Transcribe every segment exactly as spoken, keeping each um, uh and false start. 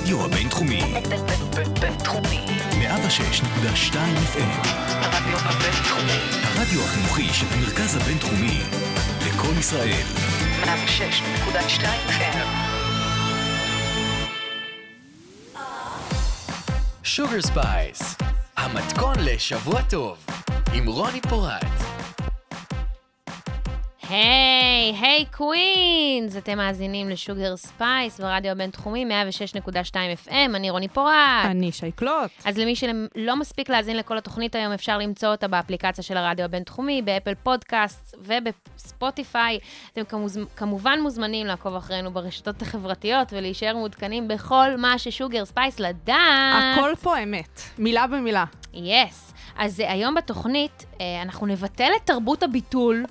הרדיו הבינתחומי. בינתחומי. מאה ושש נקודה שתיים אף אם. הרדיו הבינתחומי. הרדיו החינוכי של המרכז הבינתחומי. לכל ישראל. מאה ושש נקודה שתיים אף אם. שוגר ספייס, המתכון לשבוע טוב, עם רוני פורט. היי, היי קווינס, אתם מאזינים לשוגר ספייס ברדיו הבינתחומי מאה ושש נקודה שתיים אף אם, אני רוני פורט. אני שייקלוט. אז למי שלא מספיק להאזין לכל התוכנית היום, אפשר למצוא אותה באפליקציה של הרדיו הבינתחומי, באפל פודקאסט ובספוטיפיי. אתם כמובן מוזמנים לעקוב אחרינו ברשתות החברתיות ולהישאר מעודכנים בכל מה ששוגר ספייס לדעת. הכל פה אמת, מילה במילה. יס. אז היום בתוכנית אנחנו נבטל את תרבות הביטול,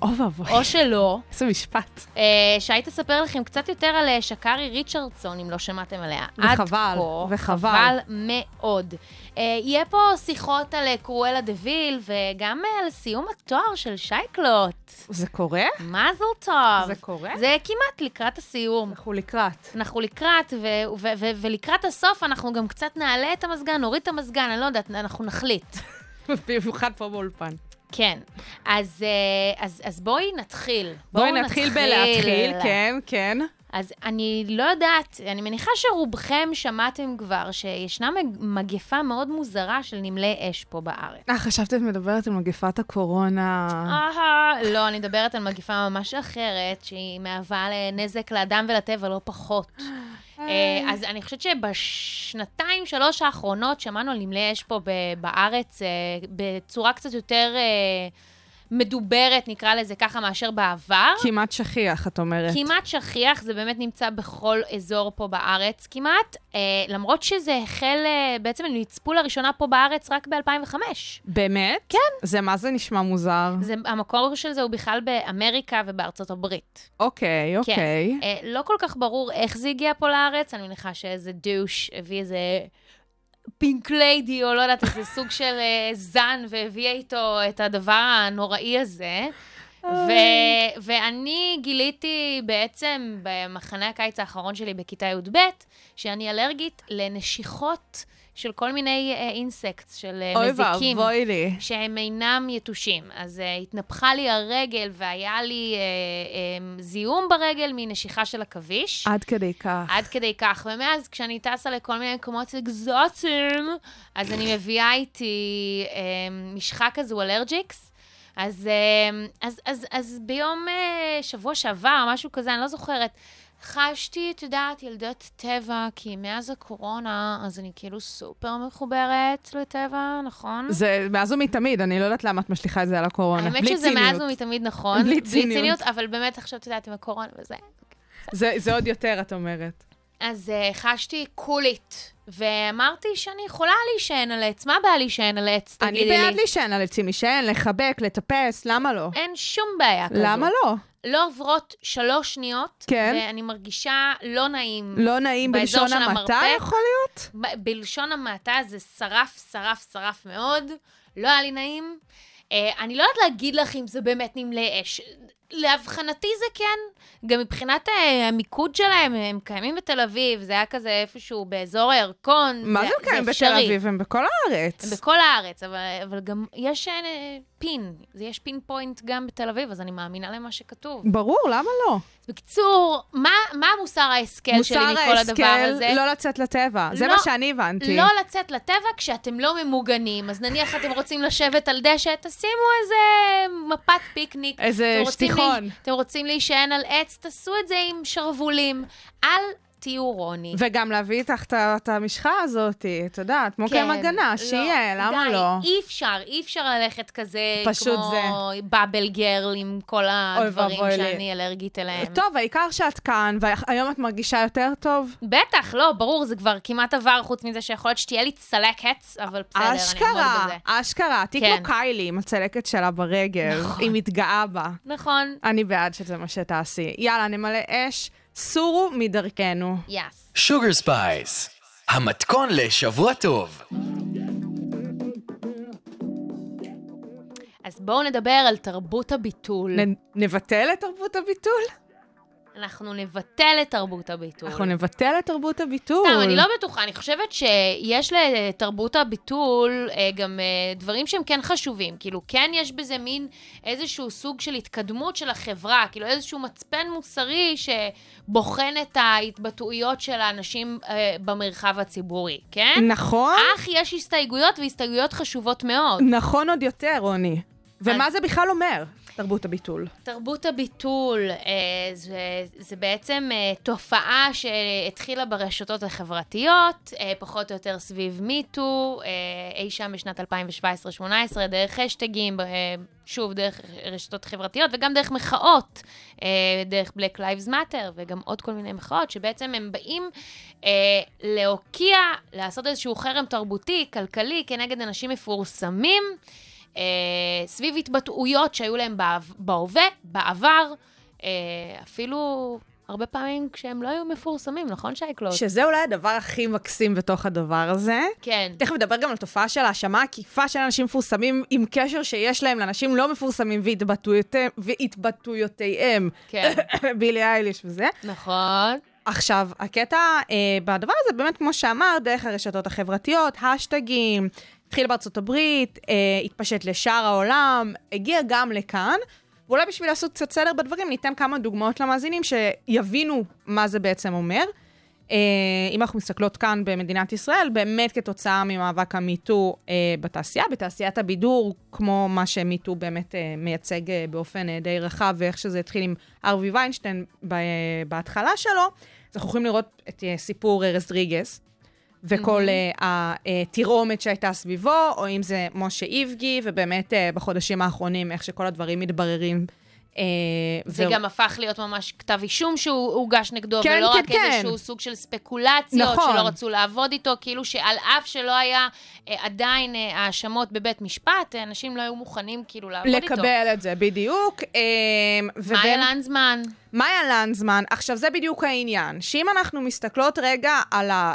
או שלא. איזה משפט. שהיית אספר לכם קצת יותר על שא'קארי ריצ'רדסון, אם לא שמעתם עליה. וחבל, וחבל מאוד. יהיה פה שיחות על קרואלה דביל, וגם על סיום התואר של שייקלוט. זה קורה? מזל טוב. זה קורה? זה כמעט לקראת הסיום. אנחנו לקראת. אנחנו לקראת, ולקראת הסוף אנחנו גם קצת נעלה את המזגן, נוריד את המזגן, אני לא יודעת, אנחנו נחליט. במיוחד פה באולפן. כן, אז, אז, אז בואי נתחיל. בואי נתחיל, נתחיל בלהתחיל, לה... כן, כן. אז אני לא יודעת, אני מניחה שרובכם שמעתם כבר שישנה מגפה מאוד מוזרה של נמלי אש פה בארץ. אה, חשבתי את מדברת על מגפת הקורונה. אה, לא, אני מדברת על מגפה ממש אחרת, שהיא מהווה לנזק לאדם ולטבע, לא פחות. אז אני חושבת שבשנתיים, שלוש האחרונות שמענו על נמלי אש פה בארץ בצורה קצת יותר מדוברת, נקרא לזה ככה, מאשר בעבר. כמעט שכיח, את אומרת. כמעט שכיח, זה באמת נמצא בכל אזור פה בארץ כמעט, למרות שזה החל, בעצם הם נצפו לראשונה פה בארץ רק ב-אלפיים וחמש. באמת? כן. זה מה זה נשמע מוזר? זה, המקור של זה הוא בכלל באמריקה ובארצות הברית. אוקיי, אוקיי. כן. לא כל כך ברור איך זה הגיע פה לארץ, אני מניחה שאיזה דוש הביא איזה... פינק ליידי, או לא יודעת, איזה סוג של זן, והביאה איתו את הדבר הנוראי הזה. ו- ואני גיליתי בעצם במחנה הקיץ האחרון שלי בכיתה י"ב, שאני אלרגית לנשיכות של כל מיני אה, אינסקט, של אה, אוי מזיקים, בואי לי. שהם אינם יתושים. אז אה, התנפחה לי הרגל, והיה לי אה, אה, זיהום ברגל מנשיכה של הכביש. עד כדי כך. עד כדי כך. ומאז, כשאני טסה לכל מיני מקומות אקזוטיים, אז אני מביאה איתי אה, משחה כזו, אלרג'יקס, אז, אז, אז, אז ביום שבוע שעבר, משהו כזה, אני לא זוכרת, חשתי, את יודעת, ילדות טבע, כי מאז הקורונה, אז אני כאילו סופר מחוברת לטבע, נכון? זה מאז ומתמיד, אני לא יודעת למה את משליחה את זה על הקורונה. האמת שזה ציניות. מאז ומתמיד, נכון? בלי ציניות. בלי ציניות, אבל באמת עכשיו, את יודעת, עם הקורונה וזה. זה, זה עוד יותר, את אומרת. אז חשתי קולית. ואמרתי שאני יכולה להישען על עץ. מה בעיה להישען על עץ? אני בעד להישען על עצים, להישען, לחבק, לטפס, למה לא? אין שום בעיה כזו. למה לא? לא עוברות שלוש שניות, כן. ואני מרגישה לא נעים. לא נעים בלשון המעטה יכול להיות? ב- בלשון המעטה זה שרף, שרף, שרף מאוד. לא היה לי נעים. אה, אני לא יודעת להגיד לך אם זה באמת נמלי אש. להבחנתי זה כן, גם מבחינת המיקוד שלהם, הם קיימים בתל אביב, זה היה כזה איפשהו באזור הירקון, מה זה, זה קיים זה בתל אביב? הם בכל הארץ. הם בכל הארץ, אבל, אבל גם יש פין, יש פין פוינט גם בתל אביב, אז אני מאמינה למה שכתוב. ברור, למה לא? בקיצור, מה, מה מוסר ההשכל שלי מכל הדבר הזה? מוסר ההשכל לא לצאת לטבע, זה לא, מה שאני הבנתי. לא לצאת לטבע כשאתם לא ממוגנים, אז נניח אתם רוצים לשבת על דשא, תשימו איזה מפת פיקניק. איזה שטיח. אתם רוצים להישען על עץ, תעשו את זה עם שרבולים, אל תהיו רוני. וגם להביא איתך את המשחה הזאת, את יודעת, מוקם הגנה, שיהיה, למה לא? אי אפשר, אי אפשר ללכת כזה, כמו בבל גרל עם כל הדברים שאני אלרגית אליהם. טוב, העיקר שאת כאן, והיום את מרגישה יותר טוב? בטח, לא, ברור, זה כבר כמעט עבר, חוץ מזה שיכול להיות שתהיה לי צלקת, אבל בסדר, אני אשכרה, אשכרה, תהיה כמו קיילי עם הצלקת שלה ברגל, היא מתגאה בה. נכון. אני בעד שזה מה שתעשי. יאללה, נמלא אש. סורו מדרכנו. יס. שוגר ספייס, המתכון לשבוע טוב. אז בואו נדבר על תרבות הביטול. נ- נבטל את תרבות הביטול? אנחנו נבטל את תרבות הביטול. אנחנו נבטל את תרבות הביטול. סתם, אני לא בטוחה. אני חושבת שיש לתרבות הביטול גם דברים שהם כן חשובים. כאילו, כן יש בזה מין איזשהו סוג של התקדמות של החברה, כאילו איזשהו מצפן מוסרי שבוחן את ההתבטאויות של האנשים במרחב הציבורי, כן? נכון. אך יש הסתייגויות והסתייגויות חשובות מאוד. נכון עוד יותר, רוני. ומה זה בכלל אומר? תרבות הביטול. תרבות הביטול זה, זה בעצם תופעה שהתחילה ברשתות החברתיות, פחות או יותר סביב MeToo, אי שם בשנת אלפיים שבע עשרה שמונה עשרה, דרך השטגים, שוב, דרך רשתות חברתיות, וגם דרך מחאות, דרך Black Lives Matter, וגם עוד כל מיני מחאות, שבעצם הם באים להוקיע, לעשות איזשהו חרם תרבותי, כלכלי, כנגד אנשים מפורסמים, סביב התבטאויות שהיו להם בהווה, בעבר, אפילו הרבה פעמים כשהם לא היו מפורסמים, נכון שייקלוט? שזה אולי הדבר הכי מקסים בתוך הדבר הזה. כן. תכף נדבר גם על תופעה של האשמה עקיפה של אנשים מפורסמים עם קשר שיש להם לאנשים לא מפורסמים והתבטאויותיהם. כן. בילי אייליש וזה. נכון. עכשיו, הקטע בדבר הזה, באמת כמו שאמר, דרך הרשתות החברתיות, השטגים, התחיל בארצות הברית, אה, התפשט לשאר העולם, הגיע גם לכאן, ואולי בשביל לעשות קצת סדר בדברים, ניתן כמה דוגמאות למאזינים שיבינו מה זה בעצם אומר. אה, אם אנחנו מסתכלות כאן במדינת ישראל, באמת כתוצאה ממאבק המיטו אה, בתעשייה, בתעשיית הבידור, כמו מה שמיטו באמת אה, מייצג אה, באופן אה, די רחב, ואיך שזה התחיל עם ארווי ויינשטיין ב, אה, בהתחלה שלו, אז אנחנו יכולים לראות את אה, סיפור ארז דריקס, וכל mm-hmm. התרעומת שהייתה סביבו, או אם זה משה יבגי, ובאמת בחודשים האחרונים, איך שכל הדברים מתבררים. זה ו... גם הפך להיות ממש כתב אישום שהוא הוגש נגדו, כן, ולא כן, רק כן. איזשהו סוג של ספקולציות, נכון. שלא רצו לעבוד איתו, כאילו שעל אף שלא היה עדיין האשמות בבית משפט, אנשים לא היו מוכנים כאילו לעבוד לקבל איתו. לקבל את זה, בדיוק. ובנ... מאיה לנזמן. מאיה לנזמן. עכשיו זה בדיוק העניין, שאם אנחנו מסתכלות רגע על ה...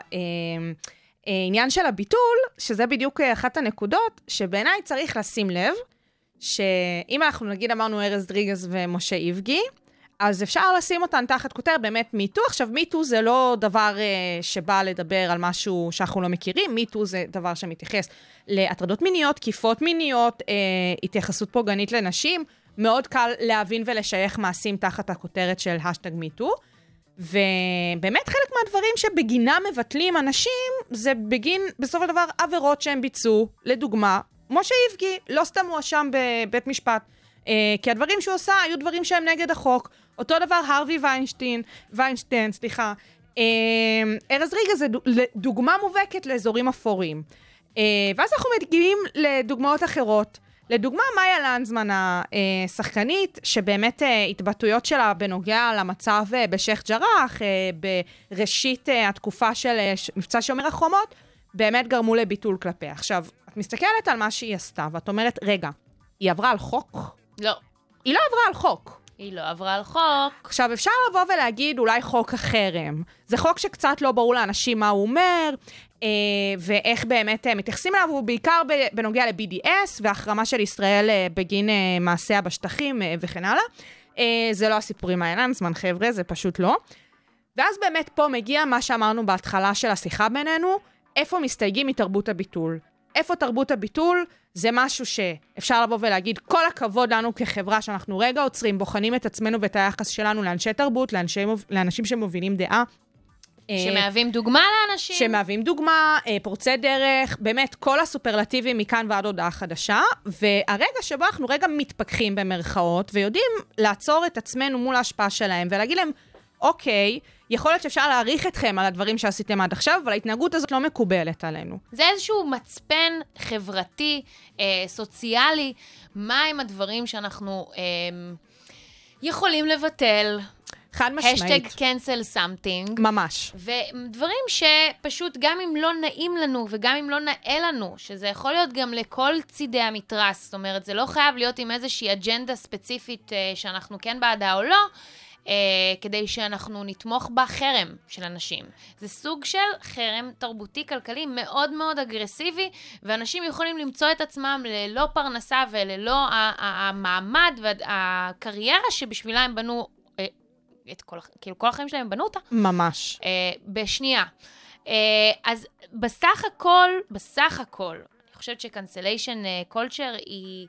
העניין של הביטול, שזה בדיוק אחת הנקודות, שבעיניי צריך לשים לב, שאם אנחנו נגיד אמרנו ארז דריגס ומשה יבגי, אז אפשר לשים אותן תחת כותר באמת מיטו. עכשיו מיטו זה לא דבר אה, שבא לדבר על משהו שאנחנו לא מכירים, מיטו זה דבר שמתייחס להטרדות מיניות, תקיפות מיניות, אה, התייחסות פוגענית לנשים, מאוד קל להבין ולשייך מעשים תחת הכותרת של השטג מיטו, ובאמת חלק מהדברים שבגינה מבטלים אנשים, זה בגין בסוף הדבר עבירות שהם ביצעו, לדוגמה, משה יבגי לא סתם הוא אשם בבית משפט, כי הדברים שהוא עושה היו דברים שהם נגד החוק. אותו דבר הרווי ויינשטיין, ויינשטיין, סליחה. ארז ריגה זה דוגמה מובהקת לאזורים אפורים. ואז אנחנו מגיעים לדוגמאות אחרות. לדוגמה, מאיה לנזמן השחקנית, שבאמת התבטאויות שלה בנוגע למצב בשייח ג'ראח, בראשית התקופה של מבצע שומר החומות, באמת גרמו לביטול כלפיה. עכשיו, את מסתכלת על מה שהיא עשתה, ואת אומרת, רגע, היא עברה על חוק? לא. היא לא עברה על חוק. היא לא עברה על חוק. עכשיו, אפשר לבוא ולהגיד, אולי חוק החרם. זה חוק שקצת לא ברור לאנשים מה הוא אומר, אה, ואיך באמת אה, מתייחסים אליו, הוא בעיקר בנוגע ל-בי די אס, והחרמה של ישראל אה, בגין אה, מעשיה בשטחים אה, וכן הלאה. אה, זה לא הסיפורים האלה, זמן חבר'ה, זה פשוט לא. ואז באמת פה מגיע מה שאמרנו בהתחלה של השיחה בינינו, איפה מסתייגים מתרבות הביטול? איפה תרבות הביטול? זה משהו שאפשר לבוא ולהגיד, כל הכבוד לנו כחברה שאנחנו רגע עוצרים, בוחנים את עצמנו ואת היחס שלנו לאנשי תרבות, לאנשי, לאנשים שמובילים דעה. שמהווים דוגמה לאנשים. שמהווים דוגמה, פורצי דרך, באמת כל הסופרלטיבים מכאן ועד הודעה חדשה, והרגע שבו אנחנו רגע מתפכחים במרכאות, ויודעים לעצור את עצמנו מול ההשפעה שלהם, ולהגיד להם, אוקיי, יכול להיות שאפשר להעריך אתכם על הדברים שעשיתם עד עכשיו, אבל ההתנהגות הזאת לא מקובלת עלינו. זה איזשהו מצפן חברתי, אה, סוציאלי, מה הם הדברים שאנחנו אה, יכולים לבטל. חד משמעית. השטג cancel something. ממש. ודברים שפשוט גם אם לא נעים לנו, וגם אם לא נאה לנו, שזה יכול להיות גם לכל צידי המתרס, זאת אומרת, זה לא חייב להיות עם איזושהי אג'נדה ספציפית אה, שאנחנו כן בעדה או לא, Uh, כדי שאנחנו נתמוך בחרם של אנשים. זה סוג של חרם תרבותי-כלכלי מאוד מאוד אגרסיבי, ואנשים יכולים למצוא את עצמם ללא פרנסה וללא המעמד והקריירה שבשבילה הם בנו את כל, כאילו כל החיים שלהם בנו אותה. ממש. אה, בשנייה. אה, אז בסך הכל, בסך הכל, אני חושבת שקנסליישן קולצ'ר היא...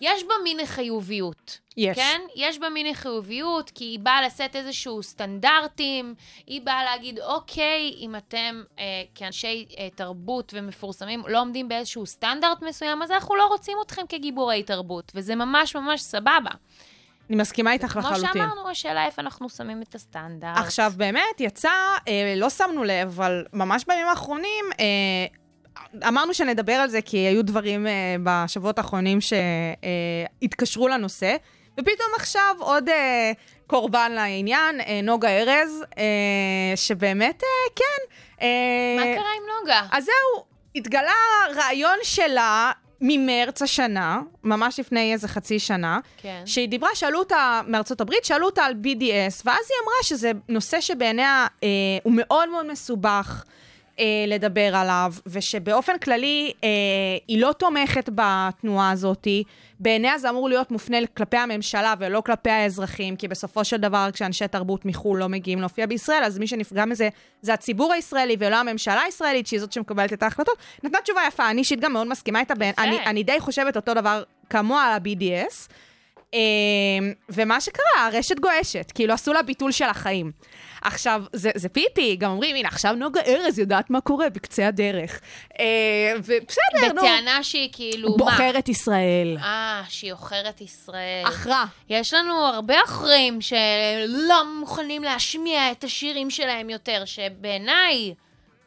יש בה מין חיוביות, yes. כן? יש בה מין חיוביות, כי היא באה לשאת איזשהו סטנדרטים, היא באה להגיד, אוקיי, אם אתם אה, כאנשי אה, תרבות ומפורסמים לא עומדים באיזשהו סטנדרט מסוים, אז אנחנו לא רוצים אתכם כגיבורי תרבות, וזה ממש ממש סבבה. אני מסכימה איתך לחלוטין. כמו שאמרנו, השאלה איפה אנחנו שמים את הסטנדרט. עכשיו באמת יצא, אה, לא שמנו לב, אבל ממש בימים האחרונים... אה, אמרנו שנדבר על זה, כי היו דברים uh, בשבועות האחרונים שהתקשרו uh, לנושא, ופתאום עכשיו עוד uh, קורבן לעניין, uh, נוגה ארז, uh, שבאמת, uh, כן. Uh, מה קרה עם נוגה? אז זהו, התגלה רעיון שלה ממרץ השנה, ממש לפני איזה חצי שנה, כן. שהיא דיברה, שאלו אותה מארצות הברית, שאלו אותה על בי די אס, ואז היא אמרה שזה נושא שבעיניה uh, הוא מאוד מאוד מסובך, לדבר עליו, ושבאופן כללי אה, היא לא תומכת בתנועה הזאת, בעיניה זה אמור להיות מופנה כלפי הממשלה ולא כלפי האזרחים, כי בסופו של דבר כשאנשי תרבות מחול לא מגיעים להופיע בישראל, אז מי שנפגע מזה זה הציבור הישראלי ולא הממשלה הישראלית שהיא זאת שמקבלת את ההחלטות. נתנה תשובה יפה, אני אישית גם מאוד מסכימה איתה, בין, אני, אני די חושבת אותו דבר כמוה על ה-בי די אס, אה, ומה שקרה, הרשת גועשת, כאילו עשו לה ביטול של החיים. עכשיו, זה, זה פיפי, גם אומרים, הנה, עכשיו נוגה ארז יודעת מה קורה בקצה הדרך. אה, ובסדר, נו. בטענה שהיא כאילו, מה? בוחרת ישראל. אה, שהיא אוכרת ישראל. אחרה. יש לנו הרבה אחרים שלא מוכנים להשמיע את השירים שלהם יותר, שבעיניי,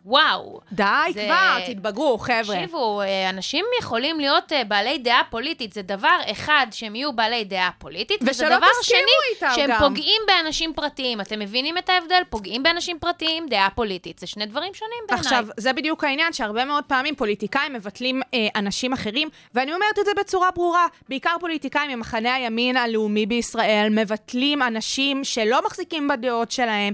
וואו. די זה... כבר, תתבגרו, חבר'ה. תקשיבו, אנשים יכולים להיות בעלי דעה פוליטית. זה דבר אחד שהם יהיו בעלי דעה פוליטית, וזה דבר שני שהם גם. פוגעים באנשים פרטיים. אתם מבינים את ההבדל? פוגעים באנשים פרטיים, דעה פוליטית. זה שני דברים שונים בעיניי. עכשיו, זה בדיוק העניין שהרבה מאוד פעמים פוליטיקאים מבטלים אה, אנשים אחרים, ואני אומרת את זה בצורה ברורה. בעיקר פוליטיקאים ממחנה הימין הלאומי בישראל מבטלים אנשים שלא מחזיקים בדעות שלהם,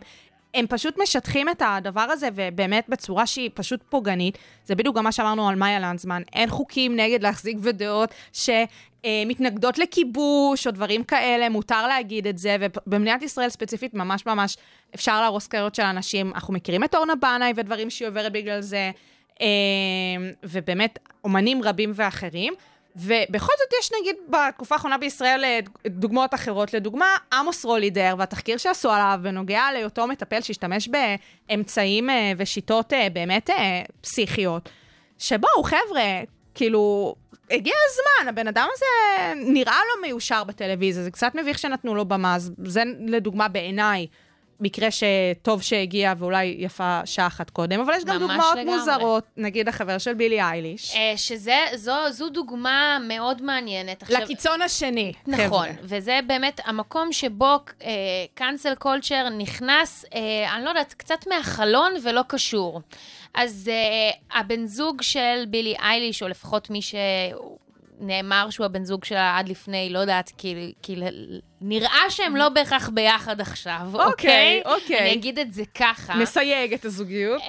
הם פשוט משטחים את הדבר הזה, ובאמת בצורה שהיא פשוט פוגנית. זה בדיוק גם מה שאמרנו על מאיה לנזמן. אין חוקים נגד להחזיק ודעות שמתנגדות לכיבוש, או דברים כאלה, מותר להגיד את זה, ובמדינת ישראל ספציפית ממש ממש אפשר להרוס קריירות של אנשים. אנחנו מכירים את אורנה בנאי ודברים שהיא עוברת בגלל זה, ובאמת אומנים רבים ואחרים. ובכל זאת יש נגיד בתקופה האחרונה בישראל דוגמאות אחרות, לדוגמה אמוס רול ידר והתחקיר שעשו עליו בנוגע לאותו מטפל שהשתמש באמצעים ושיטות באמת פסיכיות, שבואו חבר'ה, כאילו הגיע הזמן, הבן אדם הזה נראה לו מיושר בטלוויזיה, זה קצת מביך שנתנו לו במה, זה לדוגמה בעיניי מקרה שטוב שהגיע, ואולי יפה שעה אחת קודם, אבל יש גם דוגמאות לגמרי. מוזרות, נגיד החבר של בילי אייליש. אה, שזה, זו, זו דוגמה מאוד מעניינת. עכשיו, לקיצון השני. נכון, חבר'ה. וזה באמת המקום שבו קאנסל אה, קולצ'ר נכנס, אה, אני לא יודעת, קצת מהחלון ולא קשור. אז אה, הבן זוג של בילי אייליש, או לפחות מי ש... נאמר שהוא הבן זוג שלה עד לפני, לא יודעת, כי, כי נראה שהם לא בהכרח ביחד עכשיו, אוקיי? Okay, okay. אני אגיד את זה ככה. נסייג את הזוגיות.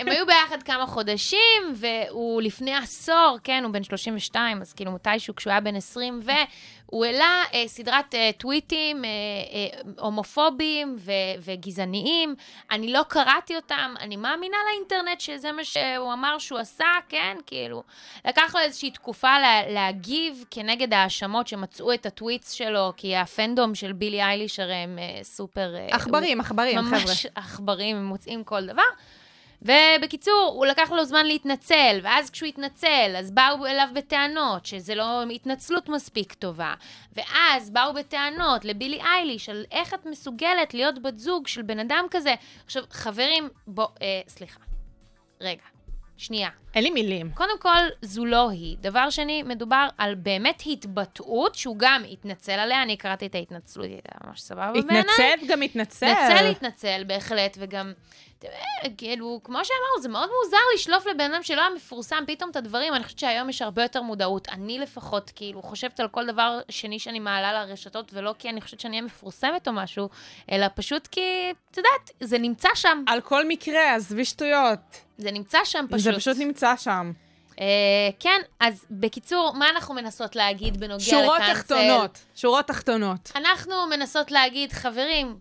הם היו ביחד כמה חודשים, והוא לפני עשור, כן, הוא בן שלושים ושתיים, אז כאילו מתישהו כשהוא היה בן עשרים, והוא העלה אה, סדרת אה, טוויטים אה, אה, הומופובים ו- וגזעניים, אני לא קראתי אותם, אני מאמינה לאינטרנט שזה מה שהוא אמר שהוא עשה, כן, כאילו, לקח לו איזושהי תקופה לה- להגיב כנגד האשמות שמצאו את הטוויטס שלו, כי הפנדום של בילי אייליש הרי הם אה, סופר... אכברים, אכברים, חבר'ה. ממש אכברים, הם מוצאים כל דבר. ובקיצור, הוא לקח לו זמן להתנצל, ואז כשהוא התנצל, אז באו אליו בטענות, שזה לא התנצלות מספיק טובה. ואז באו בטענות לבילי אייליש, על איך את מסוגלת להיות בת זוג של בן אדם כזה. עכשיו, חברים, בוא, אה, סליחה, רגע, שנייה. אין לי מילים. קודם כל, זו לא היא. דבר שני, מדובר על באמת התבטאות, שהוא גם התנצל עליה, אני קראתי את ההתנצלות, היא הייתה ממש סבבה בעיניי. התנצל, גם התנצל. התנצל, התנצל, בהחלט, וגם... כאילו, כמו שאמרו, זה מאוד מוזר לשלוף לבן אדם שלא המפורסם, פתאום את הדברים, אני חושבת שהיום יש הרבה יותר מודעות, אני לפחות, כאילו, חושבת על כל דבר שני שאני מעלה לרשתות, ולא כי אני חושבת שאני אהיה מפורסמת או משהו, אלא פשוט כי, את יודעת, זה נמצא שם. על כל מקרה, אז בשטויות. זה נמצא שם פשוט. זה פשוט נמצא שם. כן, אז בקיצור, מה אנחנו מנסות להגיד בנוגע לקאנסל? שורות תחתונות, שורות תחתונות. אנחנו מנסות להגיד, חברים,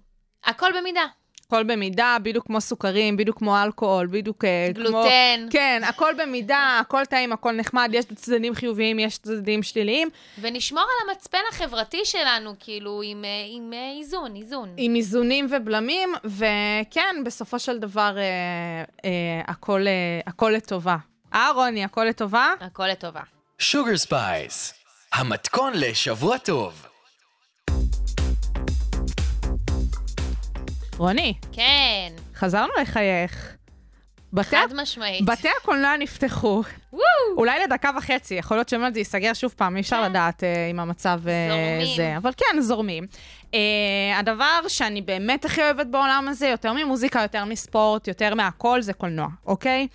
הכל במידה. הכל במידה, בדיוק כמו סוכרים, בדיוק כמו אלכוהול, בדיוק גלוטן. כמו... כן, הכל במידה, הכל טעים, הכל נחמד, יש צדדים חיוביים, יש צדדים שליליים. ונשמור על המצפן החברתי שלנו, כאילו, עם, עם איזון, איזון. עם איזונים ובלמים, וכן, בסופו של דבר, אה, אה, הכל, אה, הכל לטובה. אה, רוני, הכל לטובה? הכל לטובה. שוגר ספייס, המתכון לשבוע טוב. רוני. כן. חזרנו לחייך. חד משמעית. בתי הקולנוע נפתחו. וואו. אולי לדקה וחצי, יכול להיות שמלט זה ייסגר שוב פעם, אי אפשר לדעת עם המצב זה. אבל כן, זורמים. הדבר שאני באמת הכי אוהבת בעולם הזה, יותר ממוזיקה, יותר מספורט, יותר מהכל, זה קולנוע, אוקיי?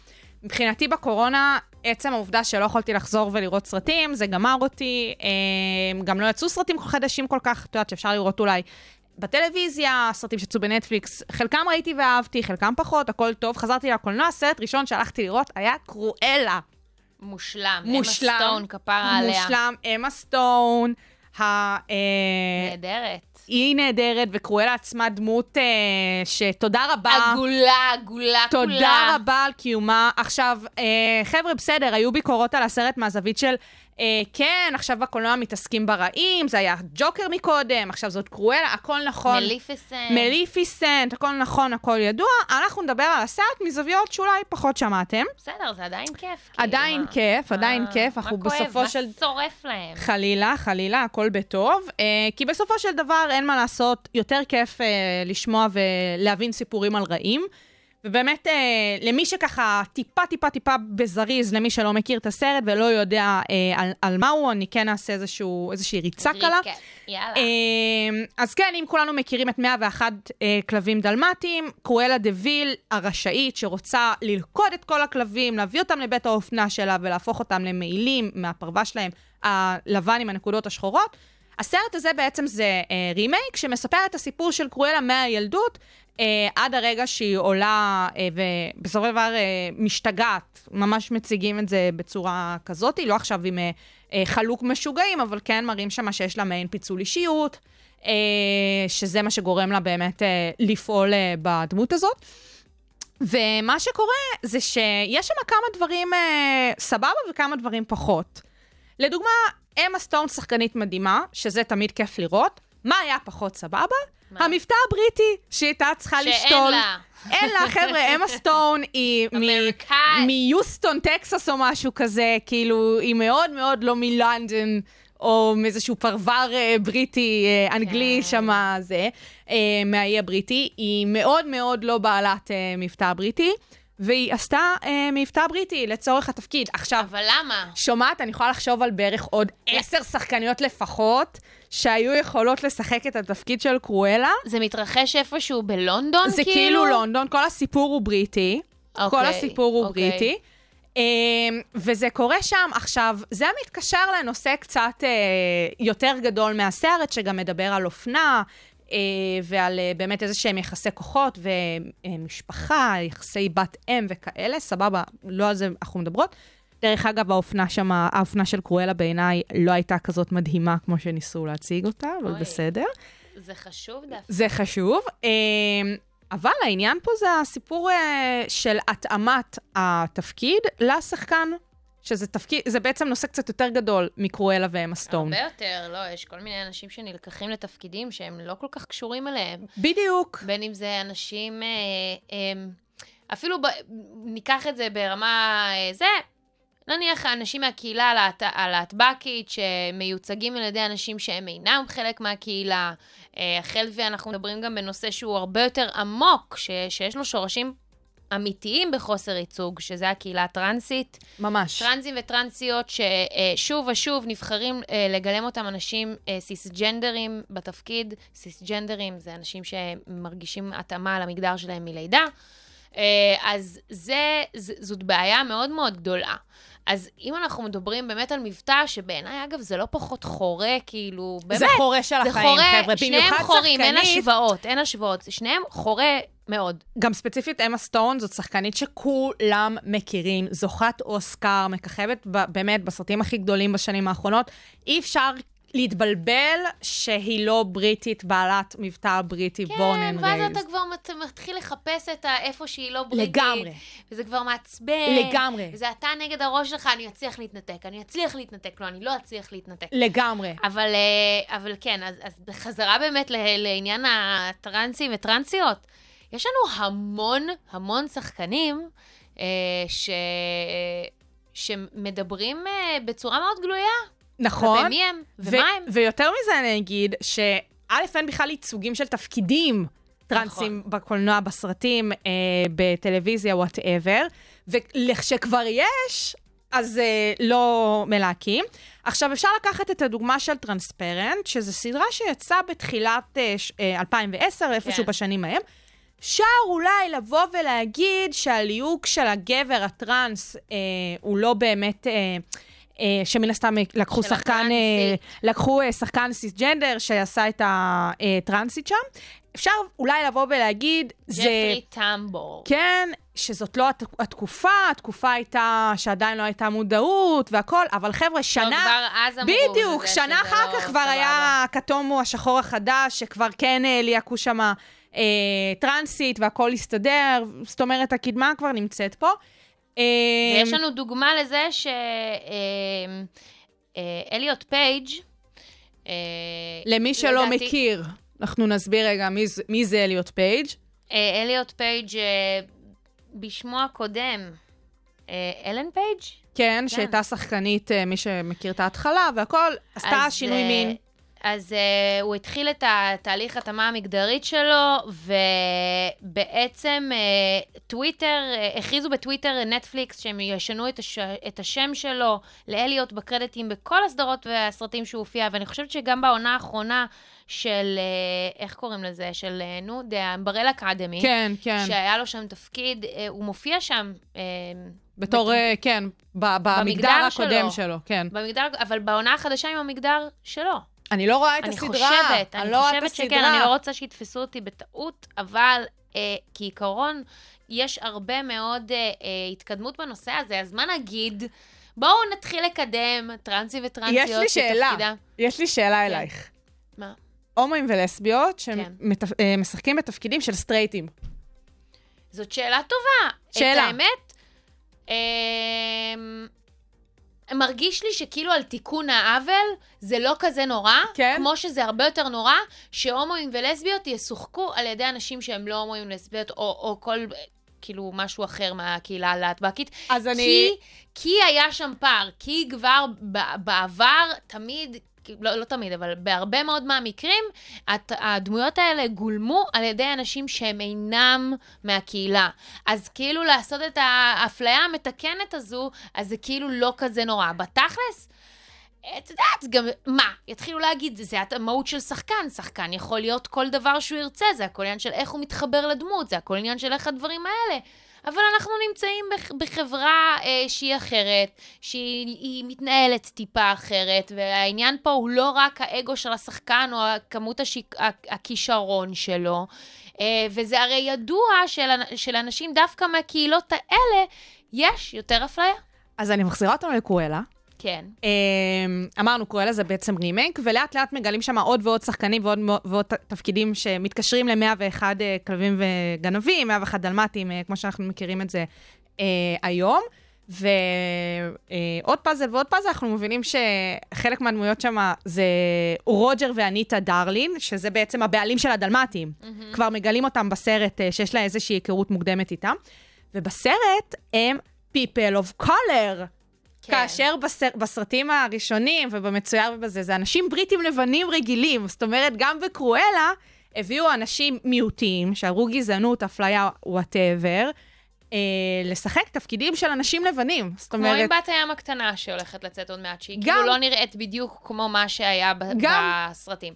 מבחינתי בקורונה, עצם העובדה שלא יכולתי לחזור ולראות סרטים, זה גמר אותי, גם לא יצאו סרטים חדשים כל כך, את יודעת שאפשר לראות אולי בטלוויזיה, סרטים שצאו בנטפליקס, חלקם ראיתי ואהבתי, חלקם פחות, הכל טוב, חזרתי לקולנוע, סרט ראשון שהלכתי לראות היה קרואלה. מושלם, אמה סטון, כפרה עליה. מושלם, אמה סטון. נהדרת. היא נהדרת, וקרואלה עצמה דמות שתודה רבה. עגולה, עגולה, כולה. תודה רבה על קיומה. עכשיו, חבר'ה, בסדר, היו ביקורות על הסרט מהזווית של... כן, עכשיו בקולנוע מתעסקים ברעים, זה היה ג'וקר מקודם, עכשיו זאת קרואלה, הכל נכון. מליפיסנט. מליפיסנט, הכל נכון, הכל ידוע. אנחנו נדבר על הסרט מזוויות שאולי פחות שמעתם. בסדר, זה עדיין כיף. עדיין כיף, עדיין כיף. מה כואב, מה שורף להם. חלילה, חלילה, הכל בטוב. כי בסופו של דבר אין מה לעשות, יותר כיף לשמוע ולהבין סיפורים על רעים. ובאמת, אה, למי שככה טיפה, טיפה, טיפה בזריז, למי שלא מכיר את הסרט ולא יודע אה, על, על מהו, אני כן אעשה איזשהו, איזושהי ריצה קלה. יאללה. אה, אז כן, אם כולנו מכירים את מאה ואחד אה, כלבים דלמטיים, קרואלה דביל, הרשאית, שרוצה ללכוד את כל הכלבים, להביא אותם לבית האופנה שלה ולהפוך אותם למעילים מהפרווה שלהם, הלבן עם הנקודות השחורות. הסרט הזה בעצם זה אה, רימייק שמספר את הסיפור של קרואלה מהילדות, אה, עד הרגע שהיא עולה אה, ובסופו של דבר אה, משתגעת, ממש מציגים את זה בצורה כזאת, לא עכשיו עם אה, אה, חלוק משוגעים, אבל כן מראים שמה שיש לה מעין פיצול אישיות, אה, שזה מה שגורם לה באמת אה, לפעול אה, בדמות הזאת. ומה שקורה זה שיש שם כמה דברים אה, סבבה וכמה דברים פחות. לדוגמה, אמה סטון שחקנית מדהימה, שזה תמיד כיף לראות. מה היה פחות סבבה? מה? המבטא הבריטי, שאיתה צריכה לשתול. שאין לה. אין לה, חבר'ה, אמה סטון היא מ- מיוסטון, טקסס או משהו כזה, כאילו היא מאוד מאוד לא מלונדון, או מאיזשהו פרוור בריטי, אנגלי, שמה זה, מהאי הבריטי. היא מאוד מאוד לא בעלת מבטא הבריטי. והיא עשתה אה, מבטא בריטי לצורך התפקיד. עכשיו, אבל למה? שומעת, אני יכולה לחשוב על בערך עוד עשר שחקניות לפחות, שהיו יכולות לשחק את התפקיד של קרואלה. זה מתרחש איפשהו בלונדון? זה כאילו, כאילו לונדון, כל הסיפור הוא בריטי. אוקיי, כל הסיפור הוא אוקיי. בריטי. אה, וזה קורה שם. עכשיו, זה מתקשר לנושא קצת אה, יותר גדול מהסרט, שגם מדבר על אופנה, ועל באמת איזה שהם יחסי כוחות ומשפחה, יחסי בת אם וכאלה, סבבה, לא על זה אנחנו מדברות. דרך אגב, האופנה שם, האופנה של קרואלה בעיניי לא הייתה כזאת מדהימה כמו שניסו להציג אותה, אבל אוי, בסדר. זה חשוב דווקא. זה חשוב, אבל העניין פה זה הסיפור של התאמת התפקיד לשחקן. שזה תפקיד, זה בעצם נושא קצת יותר גדול מקרואלה ואמה סטון. הרבה יותר, לא, יש כל מיני אנשים שנלקחים לתפקידים שהם לא כל כך קשורים אליהם. בדיוק. בין אם זה אנשים, אה, אה, אפילו ב, ניקח את זה ברמה, אה, זה, נניח אנשים מהקהילה הלהטב"קית שמיוצגים על ידי אנשים שהם אינם חלק מהקהילה, אה, החל ואנחנו מדברים גם בנושא שהוא הרבה יותר עמוק, ש, שיש לו שורשים אמיתיים בחוסר ייצוג, שזה הקהילה הטרנסית. ממש. טרנסים וטרנסיות ששוב ושוב נבחרים לגלם אותם אנשים סיסג'נדרים בתפקיד. סיסג'נדרים זה אנשים שמרגישים התאמה על המגדר שלהם מלידה. אז זה, זאת בעיה מאוד מאוד גדולה. אז אם אנחנו מדברים באמת על מבטא, שבעיניי, אגב, זה לא פחות חורה, כאילו, באמת. זה חורה של זה החיים, חורה, חבר'ה. שניהם חורים, אין השוואות, אין השוואות. שניהם חורה מאוד. גם ספציפית, אמה סטון, זאת שחקנית שכולם מכירים, זוכת אוסקר, מככבת באמת בסרטים הכי גדולים בשנים האחרונות. אי אפשר להתבלבל שהיא לא בריטית, בעלת מבטא בריטי, כן, בורנן רייז. כן, ואז אתה כבר מת, מתחיל לחפש את איפה שהיא לא בריטית. לגמרי. וזה כבר מעצבן. לגמרי. וזה אתה נגד הראש שלך, אני אצליח להתנתק, אני אצליח להתנתק, לא, אני לא אצליח להתנתק. לגמרי. אבל, אבל כן, אז, אז בחזרה באמת לעניין הטרנסים וטרנסיות, יש לנו המון, המון שחקנים ש... שמדברים בצורה מאוד גלויה. נכון. ומי הם? ומה הם? ויותר מזה אני אגיד, שא' אין בכלל ייצוגים של תפקידים טרנסים בקולנוע, בסרטים, בטלוויזיה, whatever, ולכשכבר יש, אז לא מלהקים. עכשיו אפשר לקחת את הדוגמה של טרנספרנט, שזו סדרה שיצאה בתחילת אלפיים ועשר, איפשהו בשנים ההם, שער אולי לבוא ולהגיד שהליהוק של הגבר הטרנס הוא לא באמת... שמן הסתם לקחו שחקן, לקחו שחקן סיסג'נדר שעשה את הטרנסית שם. אפשר אולי לבוא ולהגיד, ג'פרי טמבור. כן, שזאת לא התקופה, התקופה הייתה שעדיין לא הייתה מודעות והכל, אבל חבר'ה, שנה, בדיוק, שנה אחר כך כבר היה כתום או השחור החדש, שכבר כן ליהקו שם טרנסית והכל הסתדר, זאת אומרת, הקדמה כבר נמצאת פה. יש לנו דוגמה לזה שאליוט פייג', למי שלא מכיר, אנחנו נסביר רגע מי זה אליוט פייג'. אליוט פייג' בשמו הקודם, אלן פייג'? כן, שהייתה שחקנית, מי שמכיר את ההתחלה והכל, עשתה שינוי מין. אז הוא התחיל את התהליך התאמה המגדרית שלו, ובעצם טוויטר, הכריזו בטוויטר נטפליקס שהם ישנו את, הש, את השם שלו לאליוט בקרדיטים בכל הסדרות והסרטים שהוא הופיע, ואני חושבת שגם בעונה האחרונה של, איך קוראים לזה? של, נו, אמברלה אקדמי. כן, כן. שהיה לו שם תפקיד, הוא מופיע שם... בתור, בת... כן, במגדר הקודם שלו. שלו, כן. במגדר, אבל בעונה החדשה עם המגדר שלו. אני לא רואה את הסדרה. חושבת, אני, אני לא חושבת שכן, אני לא רוצה שיתפסו אותי בטעות, אבל אה, כעיקרון יש הרבה מאוד אה, אה, התקדמות בנושא הזה, אז מה נגיד? בואו נתחיל לקדם טרנסים וטרנסיות. יש לי שאלה, תפקידה. יש לי שאלה אלייך. כן. מה? הומואים ולסביות שמשחקים כן. בתפקידים של סטרייטים. זאת שאלה טובה. שאלה. את האמת, אה... מרגיש לי שכאילו על תיקון העוול זה לא כזה נורא, כן? כמו שזה הרבה יותר נורא, שהומואים ולסביות ישוחקו על ידי אנשים שהם לא הומואים ולסביות, או, או כל כאילו משהו אחר מהקהילה הלהטב"קית. אז כי, אני... כי היה שם פער, כי כבר בעבר תמיד, לא, לא תמיד, אבל בהרבה מאוד מהמקרים, הדמויות האלה גולמו על ידי אנשים שהם אינם מהקהילה. אז כאילו לעשות את האפליה המתקנת הזו, אז זה כאילו לא כזה נורא. בתכלס, את יודעת, גם מה? יתחילו להגיד, זה המהות של שחקן. שחקן יכול להיות כל דבר שהוא ירצה, זה הכל עניין של איך הוא מתחבר לדמות, זה הכל עניין של איך הדברים האלה. אבל אנחנו נמצאים בחברה אה, שהיא אחרת, שהיא מתנהלת טיפה אחרת, והעניין פה הוא לא רק האגו של השחקן או כמות השיק, הכישרון שלו, אה, וזה הרי ידוע של, של אנשים דווקא מהקהילות האלה, יש יותר אפליה. אז אני מחזירה אותנו לקרואלה. כן. אמרנו, קרואלה זה בעצם רימייק, ולאט לאט מגלים שם עוד ועוד שחקנים ועוד, ועוד תפקידים שמתקשרים ל-מאה ואחד כלבים וגנבים, מאה ואחד דלמטים, כמו שאנחנו מכירים את זה היום. ועוד פאזל ועוד פאזל, אנחנו מבינים שחלק מהדמויות שם זה רוג'ר ואניטה דרלין, שזה בעצם הבעלים של הדלמטים. כבר מגלים אותם בסרט שיש לה איזושהי היכרות מוקדמת איתם. ובסרט הם people of color. כאשר בסרטים הראשונים ובמצויר ובזה, זה אנשים בריטים לבנים רגילים, זאת אומרת, גם בקרואלה הביאו אנשים מיעוטים, שערו גזענות, אפליה, whatever, לשחק תפקידים של אנשים לבנים. כמו עם בת הים הקטנה שהולכת לצאת עוד מעט, שהיא כאילו לא נראית בדיוק כמו מה שהיה בסרטים.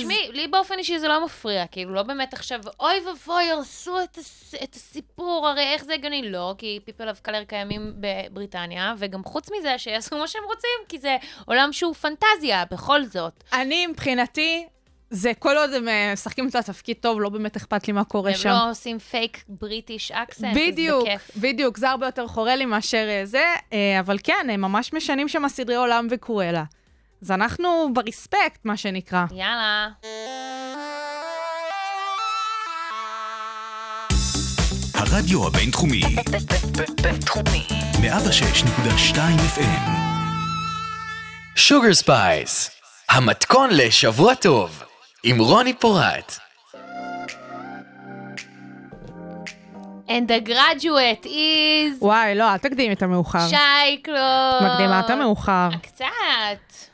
שמי, לי באופן אישי זה לא מפריע, כאילו לא באמת עכשיו, אוי ובוי, הרסו את, הס, את הסיפור, הרי איך זה הגיוני? לא, כי people of color קיימים בבריטניה, וגם חוץ מזה שיעשו כמו שהם רוצים, כי זה עולם שהוא פנטזיה, בכל זאת. אני מבחינתי, זה כל עוד הם משחקים את התפקיד טוב, לא באמת אכפת לי מה קורה שם. הם לא עושים פייק בריטיש אקסנט, אז בכיף. בדיוק, זה הרבה יותר חורה לי מאשר זה, אבל כן, הם ממש משנים שם סדרי עולם וקרואלה. אז אנחנו ברספקט, מה שנקרא. יאללה. הרדיו הבינתחומי. בינתחומי. מאה ושש נקודה שתיים אף אם. שוגר ספייס. המתכון לשבוע טוב. עם רוני פורט. And the graduate is... וואי, לא, אל תקדים את המאוחר. שייקלו. מקדימה את המאוחר. קצת.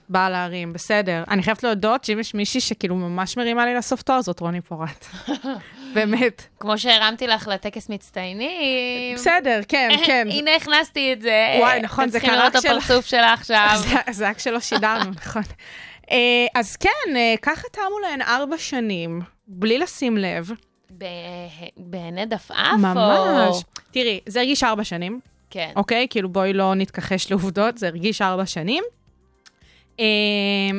באה להרים, בסדר. אני חייבת להודות שאם יש מישהי שכאילו ממש מרימה לי לסוף תואר, זאת רוני פורט. באמת. כמו שהרמתי לך לטקס מצטיינים. בסדר, כן, כן. הנה הכנסתי את זה. וואי, נכון, זה קרה רק שלך. אתם צריכים לראות הפרצוף שלה עכשיו. זה רק שלא שידרנו, נכון. אז כן, ככה תאמו להן ארבע שנים, בלי לשים לב. בעיני דף אף? ממש. תראי, זה הרגיש ארבע שנים. כן. אוקיי? כאילו בואי לא נתכחש לעובדות, זה הרגיש ארבע שנים.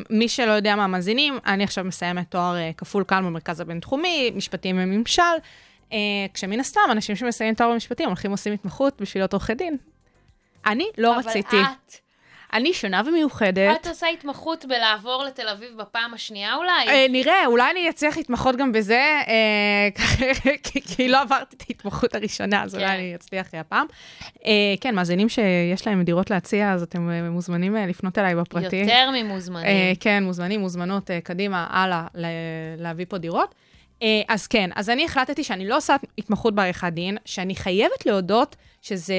מי שלא יודע מה מזינים, אני עכשיו מסיימת תואר כפול כאן במרכז הבינתחומי, משפטים וממשל, כשמן הסתם אנשים שמסיימים תואר במשפטים הולכים עושים התמחות בשביל להיות עורכי דין. אני לא רציתי. אבל את... אני שונה ומיוחדת. את עושה התמחות בלעבור לתל אביב בפעם השנייה אולי? נראה, אולי אני אצליח התמחות גם בזה, כי לא עברתי את ההתמחות הראשונה, אז אולי אני אצליח הפעם. כן, מאזינים שיש להם דירות להציע, אז אתם מוזמנים לפנות אליי בפרטי. יותר ממוזמנים. כן, מוזמנים, מוזמנות קדימה, הלאה, להביא פה דירות. אז כן, אז אני החלטתי שאני לא עושה התמחות בעריכת דין, שאני חייבת להודות שזה...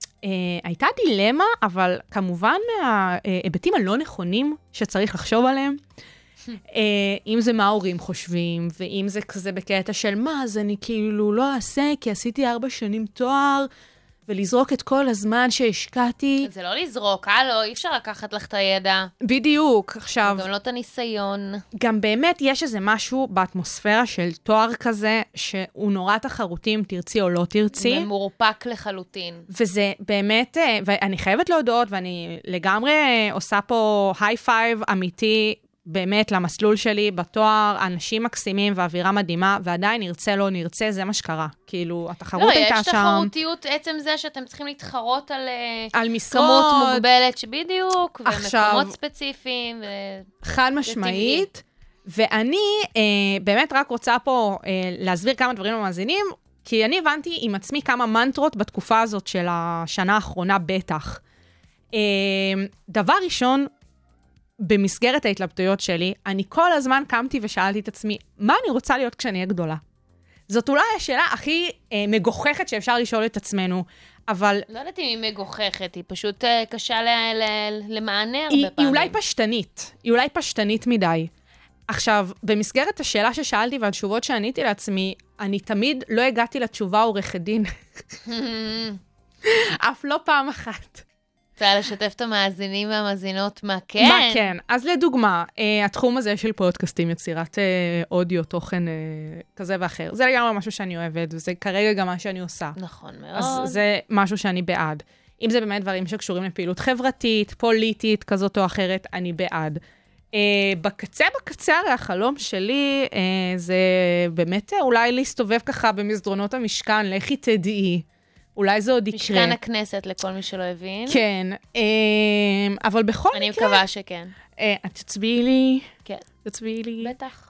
Uh, הייתה דילמה, אבל כמובן מההיבטים uh, הלא נכונים שצריך לחשוב עליהם, uh, אם זה מה ההורים חושבים, ואם זה כזה בקטע של מה, אז אני כאילו לא אעשה, כי עשיתי ארבע שנים תואר, ולזרוק את כל הזמן שהשקעתי. זה לא לזרוק, הלו, אי אפשר לקחת לך את הידע. בדיוק, עכשיו. גם לא את הניסיון. גם באמת יש איזה משהו באטמוספירה של תואר כזה, שהוא נורא תחרותי אם תרצי או לא תרצי. ומורפק לחלוטין. וזה באמת, ואני חייבת להודות, ואני לגמרי עושה פה היי פייב אמיתי, באמת למסלול שלי בתואר, אנשים מקסימים ואווירה מדהימה, ועדיין נרצה לא נרצה, זה מה שקרה. כאילו, התחרות לא, הייתה שם. לא, יש תחרותיות עצם זה שאתם צריכים להתחרות על, על משרות, כמות מוגבלת שבדיוק, ומקומות ספציפיים. ו... חד משמעית, ואני אה, באמת רק רוצה פה אה, להסביר כמה דברים למאזינים, כי אני הבנתי עם עצמי כמה מנטרות בתקופה הזאת של השנה האחרונה בטח. אה, דבר ראשון, במסגרת ההתלבטויות שלי, אני כל הזמן קמתי ושאלתי את עצמי, מה אני רוצה להיות כשאני אהיה גדולה? זאת אולי השאלה הכי אה, מגוחכת שאפשר לשאול את עצמנו, אבל... לא יודעת אם היא מגוחכת, היא פשוט אה, קשה ל, ל, למענה הרבה היא, פעמים. היא אולי פשטנית, היא אולי פשטנית מדי. עכשיו, במסגרת השאלה ששאלתי והתשובות שעניתי לעצמי, אני תמיד לא הגעתי לתשובה עורכת דין. אף לא פעם אחת. רוצה לשתף את המאזינים והמאזינות, מה כן? מה כן? אז לדוגמה, התחום הזה של פודקאסטים, יצירת אודיו, תוכן כזה ואחר, זה לגמרי משהו שאני אוהבת, וזה כרגע גם מה שאני עושה. נכון מאוד. אז זה משהו שאני בעד. אם זה באמת דברים שקשורים לפעילות חברתית, פוליטית, כזאת או אחרת, אני בעד. בקצה, בקצה, הרי החלום שלי, זה באמת אולי להסתובב ככה במסדרונות המשכן, לכי תדעי. אולי זה עוד יקרה. משכן הכנסת לכל מי שלא הבין. כן, אבל בכל מקרה... אני מקווה שכן. את תצביעי לי. כן. תצביעי לי. בטח.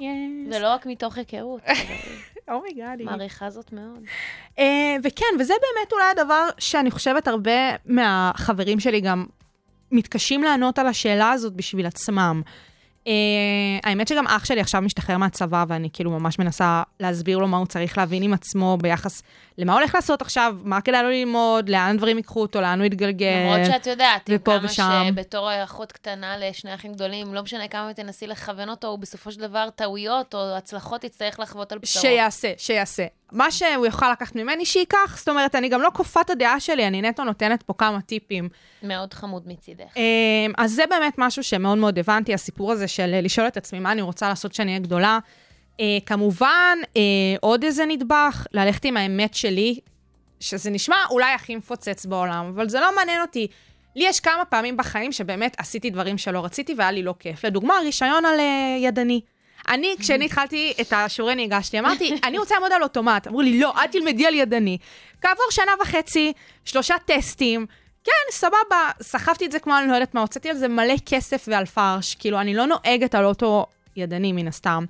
ולא רק מתוך היכרות. אומי גאדי. מעריכה זאת מאוד. וכן, וזה באמת אולי הדבר שאני חושבת הרבה מהחברים שלי גם מתקשים לענות על השאלה הזאת בשביל עצמם. האמת שגם אח שלי עכשיו משתחרר מהצבא, ואני כאילו ממש מנסה להסביר לו מה הוא צריך להבין עם עצמו ביחס למה הולך לעשות עכשיו, מה כדאי לו ללמוד, לאן דברים יקחו אותו, לאן הוא יתגלגל. למרות שאת יודעת, עם כמה שבתור אחות קטנה לשני אחים גדולים, לא משנה כמה תנסי לכוון אותו, הוא בסופו של דבר טעויות או הצלחות יצטרך לחוות על בשרו. שיעשה, שיעשה. מה שהוא יוכל לקחת ממני שייקח, זאת אומרת, אני גם לא קופה את הדעה שלי, אני נטו נותנת פה כמה טיפים. מאוד חמוד מצידך. אז זה באמת משהו שמאוד מאוד הבנתי, הסיפור הזה של לשאול את עצמי מה אני רוצה לעשות שאני אהיה גדולה. כמובן, עוד איזה נדבך, ללכת עם האמת שלי, שזה נשמע אולי הכי מפוצץ בעולם, אבל זה לא מעניין אותי. לי יש כמה פעמים בחיים שבאמת עשיתי דברים שלא רציתי, והיה לי לא כיף. לדוגמה, רישיון על ידני. אני, כשאני התחלתי את השיעורי נהיגה שלי, אמרתי, אני רוצה לעמוד על אוטומט. אמרו לי, לא, אל תלמדי על ידני. כעבור שנה וחצי, שלושה טסטים, כן, סבבה, סחפתי את זה כמו, אני לא יודעת מה, הוצאתי על זה מלא כסף ועל פרש, כאילו, אני לא נוהגת על אותו ידני מן הסתם.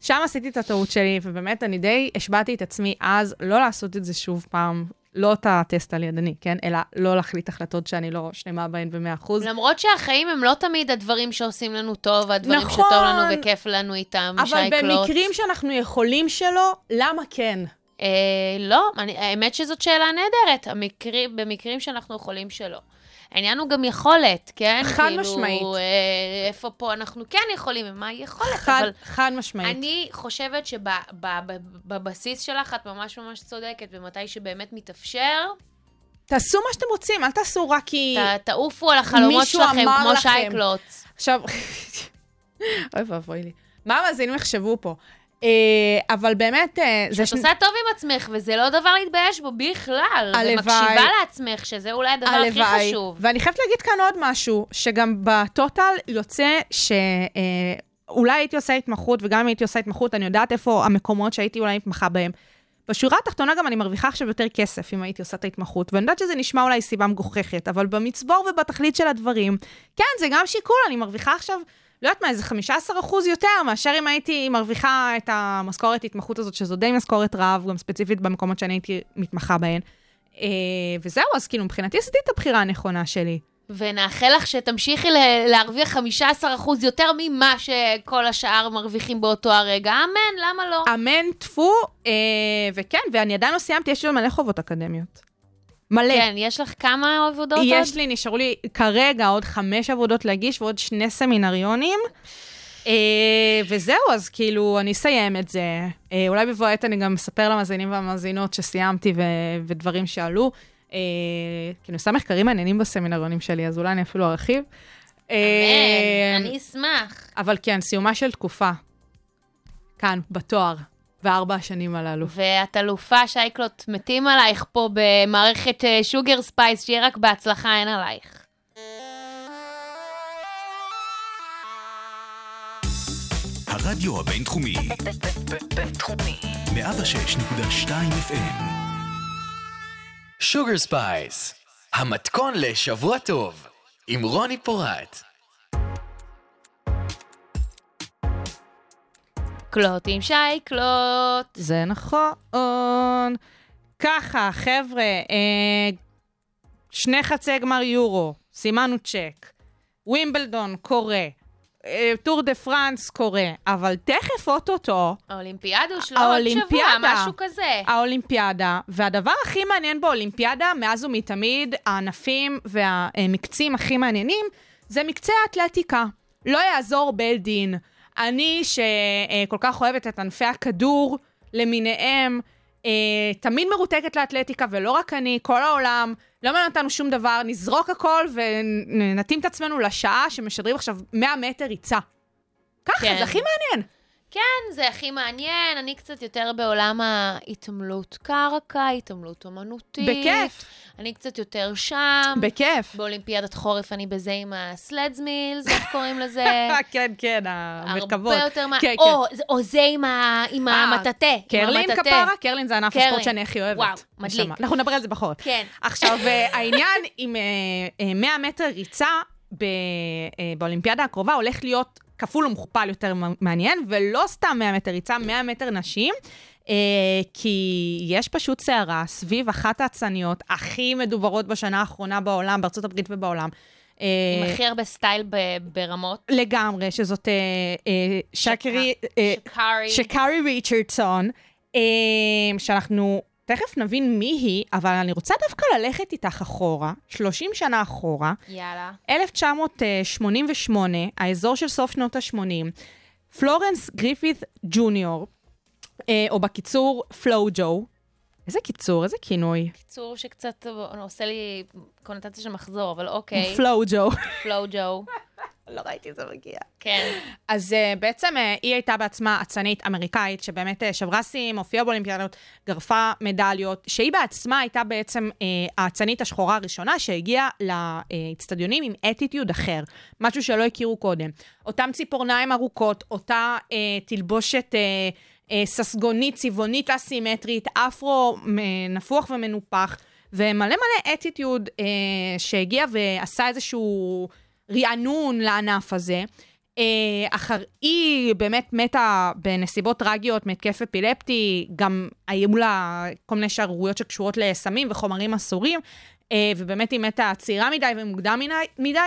שם עשיתי את הטעות שלי, ובאמת אני די השבעתי את עצמי אז לא לעשות את זה שוב פעם, לא את הטסט על ידני, כן? אלא לא להחליט החלטות שאני לא שלמה בהן ב-מאה אחוז. למרות שהחיים הם לא תמיד הדברים שעושים לנו טוב, הדברים נכון, שטוב לנו וכיף לנו איתם, אבל במקרים שאנחנו יכולים שלא, למה כן? אה, לא, אני, האמת שזאת שאלה נהדרת, המקרי, במקרים שאנחנו יכולים שלא. העניין הוא גם יכולת, כן? חד כאילו, משמעית. איפה פה אנחנו כן יכולים, ומה יכולת? חד, אבל חד משמעית. אני חושבת שבבסיס שלך את ממש ממש צודקת, ומתי שבאמת מתאפשר, תעשו מה שאתם רוצים, אל תעשו רק כי ת, תעופו על החלומות שלכם, כמו שא'קלוט. עכשיו, אוי ואבוי לי. מה המאזינים יחשבו פה? אבל באמת שאת עושה טוב עם עצמך, וזה לא דבר להתבייש בו בכלל, ומקשיבה לעצמך, שזה אולי הדבר הכי חשוב. ואני חייבת להגיד כאן עוד משהו, שגם בטוטל יוצא שאולי הייתי עושה התמחות, וגם אם הייתי עושה התמחות, אני יודעת איפה המקומות שהייתי אולי מתמחה בהם. בשורה התחתונה גם אני מרוויחה עכשיו יותר כסף, אם הייתי עושה את ההתמחות, ואני יודעת שזה נשמע אולי סיבה מגוחכת, אבל במצבור ובתכלית של הדברים, כן, זה גם שיקול, אני מרוויחה עכשיו לא יודעת מה, איזה חמישה עשר אחוז יותר, מאשר אם הייתי מרוויחה את המשכורת התמחות הזאת, שזו די משכורת רעב, גם ספציפית במקומות שאני הייתי מתמחה בהן. וזהו, אז כאילו, מבחינתי עשיתי את הבחירה הנכונה שלי. ונאחל לך שתמשיכי להרוויח חמישה עשר אחוז יותר ממה שכל השאר מרוויחים באותו הרגע. אמן, למה לא? אמן, תפו, וכן, ואני עדיין לא סיימתי, יש לי מלא חובות אקדמיות. מלא. כן, יש לך כמה עבודות יש עוד? יש לי, נשארו לי כרגע עוד חמש עבודות להגיש, ועוד שני סמינריונים, אה, וזהו, אז כאילו, אני אסיים את זה. אה, אולי בבוא העת אני גם מספר למאזינים והמאזינות שסיימתי ו- ודברים שעלו. אה, כאילו, עושה מחקרים מעניינים בסמינריונים שלי, אז אולי אני אפילו ארחיב. אמן, אה, אני אשמח. אבל כן, סיומה של תקופה. כאן, בתואר. וארבע השנים הללו. ואת אלופה, שא'קלוט, מתים עלייך פה במערכת שוגר ספייס, שיהיה רק בהצלחה, אין עלייך. הרדיו הבינתחומי. בינתחומי. מאה ושש נקודה שתיים אף אם. שוגר ספייס, המתכון לשבוע טוב, עם רוני פורט. קלוט עם שא'קלוט. זה נכון. ככה, חבר'ה, שני חצי גמר יורו, סימנו צ'ק, ווימבלדון קורה, טור דה פרנס קורה, אבל תכף אוטוטו, האולימפיאדה שלא עוד שבוע, משהו כזה. האולימפיאדה, והדבר הכי מעניין באולימפיאדה, מאז ומתמיד, הענפים והמקצים הכי מעניינים, זה מקצה האתלטיקה. לא יעזור בלדין. אני שכל כך אוהבת את ענפי הכדור למיניהם, תמיד מרותקת לאתלטיקה, ולא רק אני, כל העולם, לא מעניין אותנו שום דבר, נזרוק הכל ונתאים את עצמנו לשעה שמשדרים עכשיו מאה מטר ריצה. ככה, זה הכי מעניין. כן, זה הכי מעניין, אני קצת יותר בעולם ההתעמלות קרקע, התעמלות אומנותית. בכיף. אני קצת יותר שם. בכיף. באולימפיאדת חורף אני בזה עם הסלדס מילס, איך קוראים לזה? כן, כן, המרכבות. הרבה יותר מה, או זה עם המטאטה. קרלין כפרה, קרלין זה ענף הספורט שאני הכי אוהבת. וואו, מדליק. אנחנו נדבר על זה בחורף. כן. עכשיו, העניין עם מאה מטר ריצה באולימפיאדה הקרובה הולך להיות כפול ומכופל יותר מעניין, ולא סתם מאה מטר ריצה, מאה מטר נשים, אה, כי יש פשוט סערה סביב אחת האצניות הכי מדוברות בשנה האחרונה בעולם, בארצות הברית ובעולם. אה, עם הכי הרבה סטייל ב- ברמות. לגמרי, שזאת אה, אה, שא'קארי, אה, שא'קארי. שא'קארי ריצ'רדסון, אה, שאנחנו תכף נבין מי היא, אבל אני רוצה דווקא ללכת איתך אחורה, שלושים שנה אחורה. יאללה. אלף תשע מאות שמונים ושמונה, האזור של סוף שנות ה-שמונים, פלורנס גריפית ג'וניור, או בקיצור, פלואו ג'ו. איזה קיצור, איזה כינוי. קיצור שקצת עושה לי קונוטציה של מחזור, אבל אוקיי. פלואו ג'ו. פלואו ג'ו. לא ראיתי זה מגיע. כן. אז בעצם היא הייתה בעצמה אצנית אמריקאית, שבאמת שברה סים, הופיעה באולימפיאדות, גרפה מדליות, שהיא בעצמה הייתה בעצם האצנית השחורה הראשונה, שהגיעה לאצטדיונים עם אטיטיוד אחר, משהו שלא הכירו קודם. אותם ציפורניים ארוכות, אותה תלבושת ססגונית, צבעונית, אסימטרית, אפרו נפוח ומנופח, ומלא מלא אטיטיוד אה, שהגיע ועשה איזשהו רענון לענף הזה. אה, אחר היא באמת מתה בנסיבות טרגיות, מתקף אפילפטי, גם היו לה כל מיני שערוריות שקשורות לסמים וחומרים אסורים, אה, ובאמת היא מתה צעירה מדי ומוקדם מדי.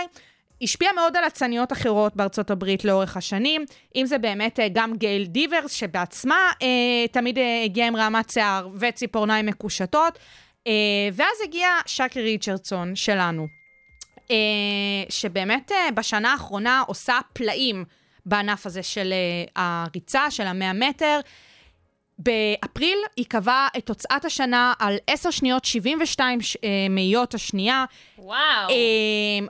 השפיע מאוד על הצניות אחרות בארצות הברית לאורך השנים, אם זה באמת גם גייל דיברס, שבעצמה אה, תמיד הגיעה עם רעמת שיער וציפורניים מקושטות, אה, ואז הגיע שא'קארי ריצ'רדסון שלנו, אה, שבאמת אה, בשנה האחרונה עושה פלאים בענף הזה של אה, הריצה, של המאה מטר. באפריל היא קבעה את תוצאת השנה על עשר שניות שבעים ושתיים ש... מאיות השנייה. וואו.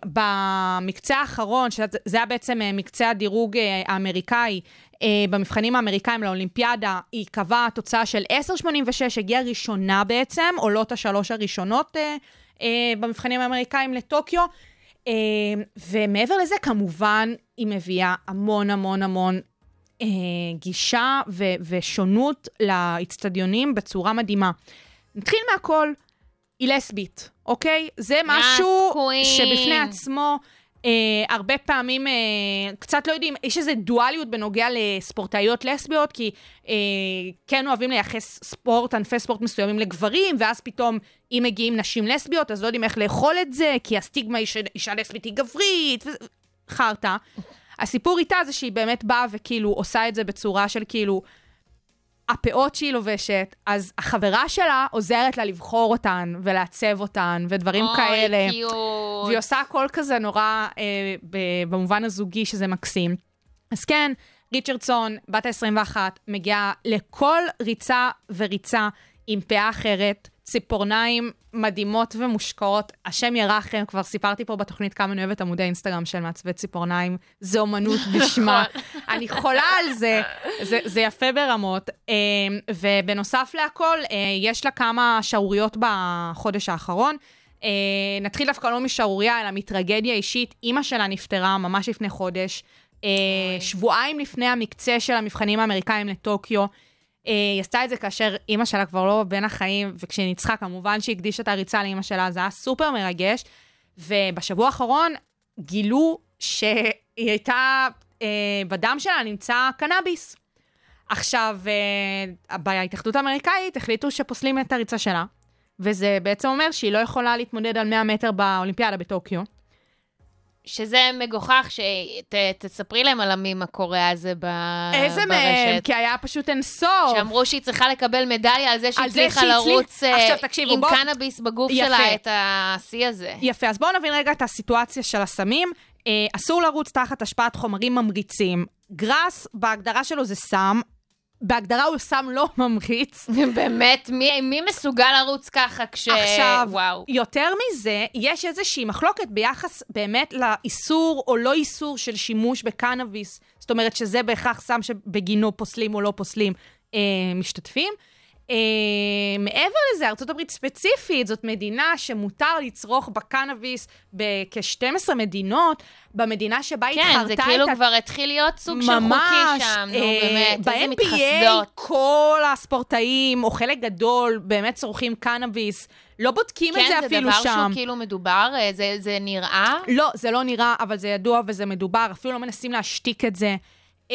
במקצה האחרון, שזה היה בעצם מקצה הדירוג האמריקאי, במבחנים האמריקאים לאולימפיאדה, היא קבעה תוצאה של עשר שמונים ושש, הגיעה ראשונה בעצם, עולות השלוש הראשונות במבחנים האמריקאים לטוקיו. ומעבר לזה, כמובן, היא מביאה המון המון המון גישה ו- ושונות לאצטדיונים בצורה מדהימה. נתחיל מהכל, היא לסבית, אוקיי? זה משהו שבפני עצמו, אה, הרבה פעמים, אה, קצת לא יודעים, יש איזו דואליות בנוגע לספורטאיות לסביות, כי אה, כן אוהבים לייחס ספורט, ענפי ספורט מסוימים לגברים, ואז פתאום, אם מגיעים נשים לסביות, אז לא יודעים איך לאכול את זה, כי הסטיגמה היא שאישה לסבית היא גברית, ו... חרטה. הסיפור איתה זה שהיא באמת באה וכאילו עושה את זה בצורה של כאילו הפאות שהיא לובשת, אז החברה שלה עוזרת לה לבחור אותן ולעצב אותן ודברים אוי, כאלה. קיוט. והיא עושה הכל כזה נורא אה, ב- במובן הזוגי שזה מקסים. אז כן, ריצ'רדסון, בת ה-עשרים ואחת, מגיעה לכל ריצה וריצה עם פאה אחרת, ציפורניים מדהימות ומושקעות, השם ירחם, כבר סיפרתי פה בתוכנית כמה אני אוהבת עמודי אינסטגרם של מעצבי ציפורניים, זו אומנות בשמה, אני חולה על זה, זה, זה יפה ברמות, ובנוסף להכל, יש לה כמה שערוריות בחודש האחרון, נתחיל דווקא לא משערוריה, אלא מטרגדיה אישית, אמא שלה נפטרה ממש לפני חודש, שבועיים לפני המקצה של המבחנים האמריקאים לטוקיו, היא עשתה את זה כאשר אמא שלה כבר לא בין החיים, וכשהיא ניצחה כמובן שהיא הקדישה את הריצה לאמא שלה, זה היה סופר מרגש, ובשבוע האחרון גילו שהיא הייתה, אה, בדם שלה נמצא קנאביס. עכשיו, אה, בהתאחדות האמריקאית החליטו שפוסלים את הריצה שלה, וזה בעצם אומר שהיא לא יכולה להתמודד על מאה מטר באולימפיאדה בטוקיו. שזה מגוחך שתספרי להם על המים הקורא הזה ברשת. איזה מהם, כי היה פשוט אין סוף. שאמרו שהיא צריכה לקבל מדליה על זה שהיא צריכה לרוץ עם קנאביס בגוף שלה את ה-C הזה. יפה, אז בואו נבין רגע את הסיטואציה של הסמים. אסור לרוץ תחת השפעת חומרים ממריצים. גראס, בהגדרה שלו זה סם, בהגדרה הוא סם לא ממריץ. באמת, מי, מי מסוגל לרוץ ככה כש... עכשיו, וואו. יותר מזה, יש איזושהי מחלוקת ביחס באמת לאיסור או לא איסור של שימוש בקנאביס, זאת אומרת שזה בהכרח סם שבגינו פוסלים או לא פוסלים אה, משתתפים. אה, מעבר לזה, ארצות הברית ספציפית, זאת מדינה שמותר לצרוך בקנאביס בכ-שתים עשרה מדינות, במדינה שבה התחרתה... כן, זה כאילו את... כבר התחיל להיות סוג של חוקי שם, נו אה, באמת, איזה מתחסדות. ב-N B A כל הספורטאים, או חלק גדול, באמת צורכים קנאביס, לא בודקים כן, את זה, זה אפילו שם. כן, זה דבר שהוא כאילו מדובר, זה, זה נראה? לא, זה לא נראה, אבל זה ידוע וזה מדובר, אפילו לא מנסים להשתיק את זה. Uh,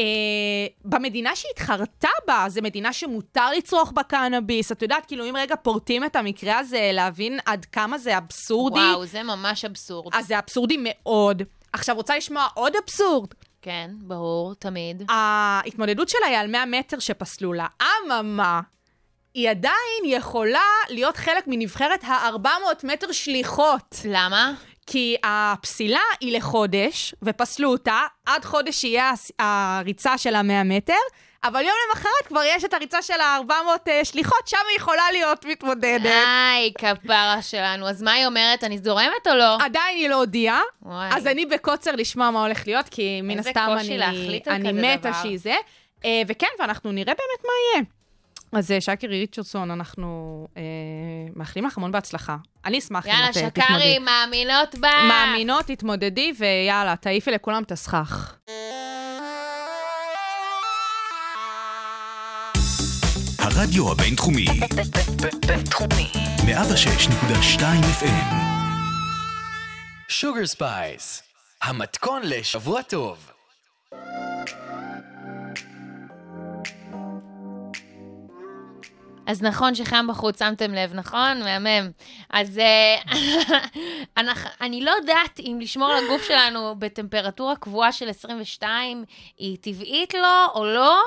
במדינה שהתחרתה בה, זה מדינה שמותר לצרוך בקנאביס, את יודעת, כאילו אם רגע פורטים את המקרה הזה, להבין עד כמה זה אבסורדי. וואו, זה ממש אבסורד. אז זה אבסורדי מאוד. עכשיו רוצה לשמוע עוד אבסורד. כן, ברור, תמיד. ההתמודדות שלה היא על מאה מטר שפסלו לה. אממה, היא עדיין יכולה להיות חלק מנבחרת ה-ארבע מאות מטר שליחות. למה? כי הפסילה היא לחודש, ופסלו אותה, עד חודש יהיה הריצה של המאה מטר, אבל יום למחרת כבר יש את הריצה של ה-ארבע מאות שליחות, שם היא יכולה להיות מתמודדת. איי, כפרה שלנו. אז מה היא אומרת? אני זורמת או לא? עדיין היא לא הודיעה, אז אני בקוצר לשמוע מה הולך להיות, כי מן הסתם אני מתה שהיא זה. וכן, ואנחנו נראה באמת מה יהיה. אז שא'קארי ריצ'רדסון, אנחנו אה, מאחלים לך המון בהצלחה. אני אשמח אם את תתמודדי. יאללה, שא'קארי, מאמינות בה. מאמינות, תתמודדי, ויאללה, תעיפי לכולם, תסחח. הרדיו הבינתחומי. בינתחומי. מאה ושש נקודה שתיים אף אם. שוגר ספייס. המתכון לשבוע טוב. אז נכון שחם בחוץ, שמתם לב, נכון? מהמם. אז אני לא יודעת אם לשמור על הגוף שלנו בטמפרטורה קבועה של עשרים ושתיים היא טבעית לו או לא.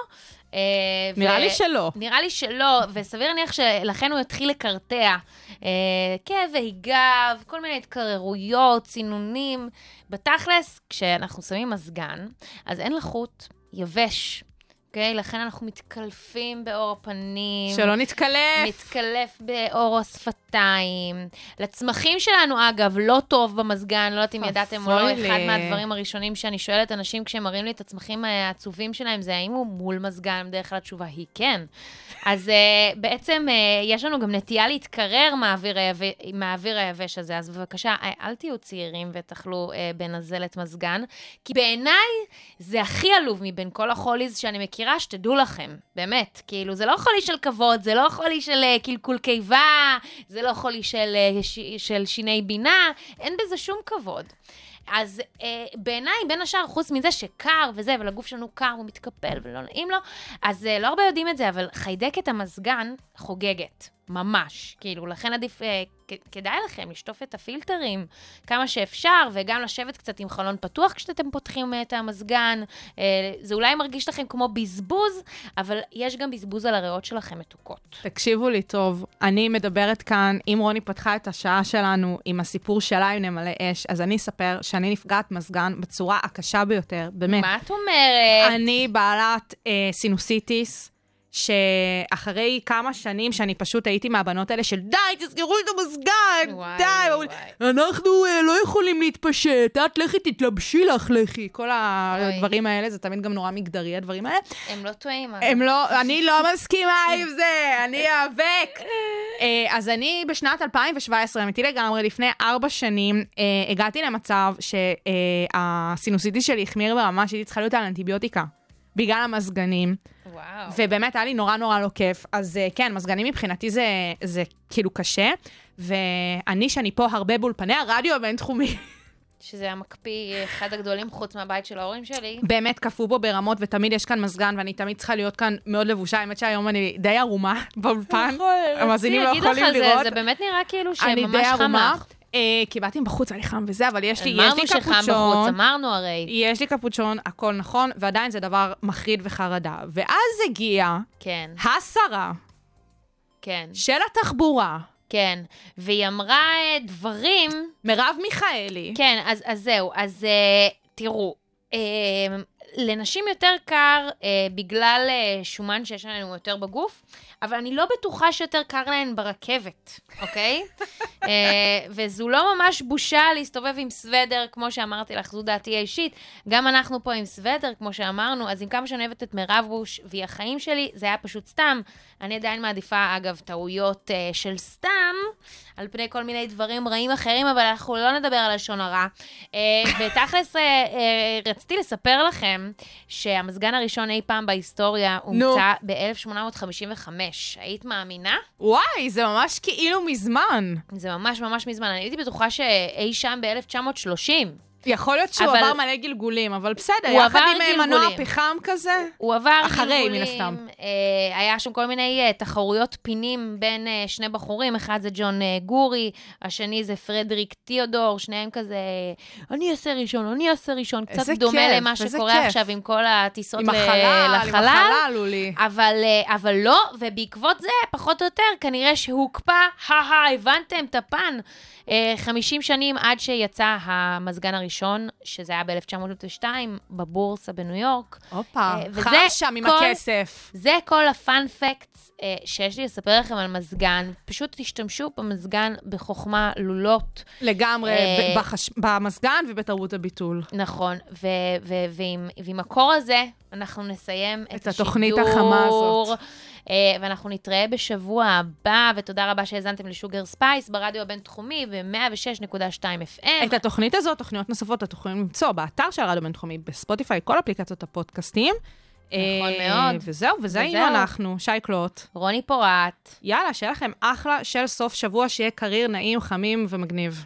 נראה לי שלא. נראה לי שלא, וסביר להניח שלכן הוא יתחיל לקרטע. כאב והיגב, כל מיני התקררויות, צינונים. בתכלס, כשאנחנו שמים מזגן, אז אין לחוט יבש. אוקיי? לכן אנחנו מתקלפים באור הפנים. שלא נתקלף. נתקלף באור השפתיים. לצמחים שלנו, אגב, לא טוב במזגן, לא יודעת אם ידעתם או לא, אחד מהדברים הראשונים שאני שואלת אנשים כשהם מראים לי את הצמחים העצובים שלהם, זה האם הוא מול מזגן, בדרך כלל התשובה היא כן. אז בעצם יש לנו גם נטייה להתקרר מהאוויר היבש הזה, אז בבקשה, אל תהיו צעירים ותאכלו בנזלת מזגן, כי בעיניי זה הכי עלוב מבין כל החוליז שאני מכירה, מכירה שתדעו לכם, באמת, כאילו, זה לא חולי של כבוד, זה לא חולי של uh, קלקול קיבה, זה לא חולי של, uh, ש, של שיני בינה, אין בזה שום כבוד. אז uh, בעיניי, בין השאר, חוץ מזה שקר וזה, ולגוף שלנו קר, הוא מתקפל ולא נעים לו, אז uh, לא הרבה יודעים את זה, אבל חיידקת המזגן חוגגת, ממש, כאילו, לכן עדיף... Uh, כדאי לכם לשטוף את הפילטרים כמה שאפשר, וגם לשבת קצת עם חלון פתוח כשאתם פותחים את המזגן. זה אולי מרגיש לכם כמו בזבוז, אבל יש גם בזבוז על הריאות שלכם מתוקות. תקשיבו לי טוב, אני מדברת כאן, אם רוני פתחה את השעה שלנו עם הסיפור שלה עם נמלא אש, אז אני אספר שאני נפגעת מזגן בצורה הקשה ביותר, באמת. מה את אומרת? אני בעלת אה, סינוסיטיס, שאחרי כמה שנים שאני פשוט הייתי מהבנות האלה של די, תסגרו את המזגן, וואי, די, וואי. אנחנו uh, לא יכולים להתפשט, את לכי תתלבשי לך, לכי, כל הדברים אוי. האלה, זה תמיד גם נורא מגדרי, הדברים האלה. הם לא טועים. הם לא, אני לא מסכימה עם זה, אני אאבק. uh, אז אני בשנת אלפיים שבע עשרה, אמיתי לגמרי, לפני ארבע שנים, uh, הגעתי למצב שהסינוסיטי uh, שלי החמיר ברמה שהיא צריכה להיות על אנטיביוטיקה. בגלל המזגנים, וואו. ובאמת היה לי נורא נורא לא כיף, אז כן, מזגנים מבחינתי זה, זה כאילו קשה, ואני שאני פה הרבה באולפני הרדיו הבינתחומי. שזה המקפיא אחד הגדולים חוץ מהבית של ההורים שלי. באמת קפו בו ברמות, ותמיד יש כאן מזגן, ואני תמיד צריכה להיות כאן מאוד לבושה, האמת שהיום אני די ערומה באולפן, המאזינים לא יכולים לראות. זה באמת נראה כאילו שממש חמך. כי באתי בחוץ, אני חם וזה, אבל יש לי קפוצ'ון, יש לי קפוצ'ון, הכל נכון, ועדיין זה דבר מחריד וחרדה. ואז הגיעה השרה של התחבורה. כן, והיא אמרה דברים... מרב מיכאלי. כן, אז זהו, אז תראו, לנשים יותר קר בגלל שומן שיש לנו יותר בגוף, אבל אני לא בטוחה שיותר קר להן ברכבת, אוקיי? וזו לא ממש בושה להסתובב עם סוודר, כמו שאמרתי לך, זו דעתי האישית. גם אנחנו פה עם סוודר, כמו שאמרנו, אז עם כמה שאני אוהבת את מירב בוש והיא החיים שלי, זה היה פשוט סתם. אני עדיין מעדיפה, אגב, טעויות של סתם, על פני כל מיני דברים רעים אחרים, אבל אנחנו לא נדבר על לשון הרע. ותכלס, רציתי לספר לכם שהמזגן הראשון אי פעם בהיסטוריה הומצא ב-אלף שמונה מאות חמישים וחמש. היית מאמינה? וואי, זה ממש כאילו מזמן. זה ממש ממש מזמן. אני הייתי בטוחה שאי שם ב-אלף תשע מאות שלושים. יכול להיות שהוא אבל... עבר מלא גלגולים, אבל בסדר, יחד עם מנוע פחם כזה. הוא עבר אחרי, גלגולים. אחרי, מן הסתם. אה, היה שם כל מיני אה, תחרויות פינים בין אה, שני בחורים, אחד זה ג'ון אה, גורי, השני זה פרדריק טיודור, שניהם כזה, אני אעשה ראשון, אני אעשה ראשון, קצת דומה כיף, למה שקורה כיף. עכשיו עם כל הטיסות עם החלל, לחלל. עם החלל הוא לי. אבל, אה, אבל לא, ובעקבות זה, פחות או יותר, כנראה שהוקפה, הה, הבנתם את הפן, אה, חמישים שנים עד שיצא המזגן הראשון. ראשון, שזה היה ב-אלף תשע מאות עשרים ושתיים, בבורסה בניו יורק. אופה, חם שם עם הכסף. זה כל הפאנפקטס שיש לי לספר לכם על מזגן. פשוט תשתמשו במזגן בחוכמה לולות. לגמרי, במזגן ובתרבות הביטול. נכון, ועם הקור הזה אנחנו נסיים את השידור. את התוכנית החמה הזאת. ואנחנו נתראה בשבוע הבא, ותודה רבה שהזנתם לשוגר ספייס ברדיו הבינתחומי ב-מאה ושש נקודה שתיים אף אם. את התוכנית הזאת, תוכניות נוספות, אתם יכולים למצוא באתר של הרדיו הבינתחומי, בספוטיפיי, כל אפליקציות הפודקאסטים, נכון מאוד. וזהו, וזהינו אנחנו, שייקלוט. רוני פורט. יאללה, שיהיה לכם אחלה של סוף שבוע, שיהיה קריר נעים, חמים ומגניב.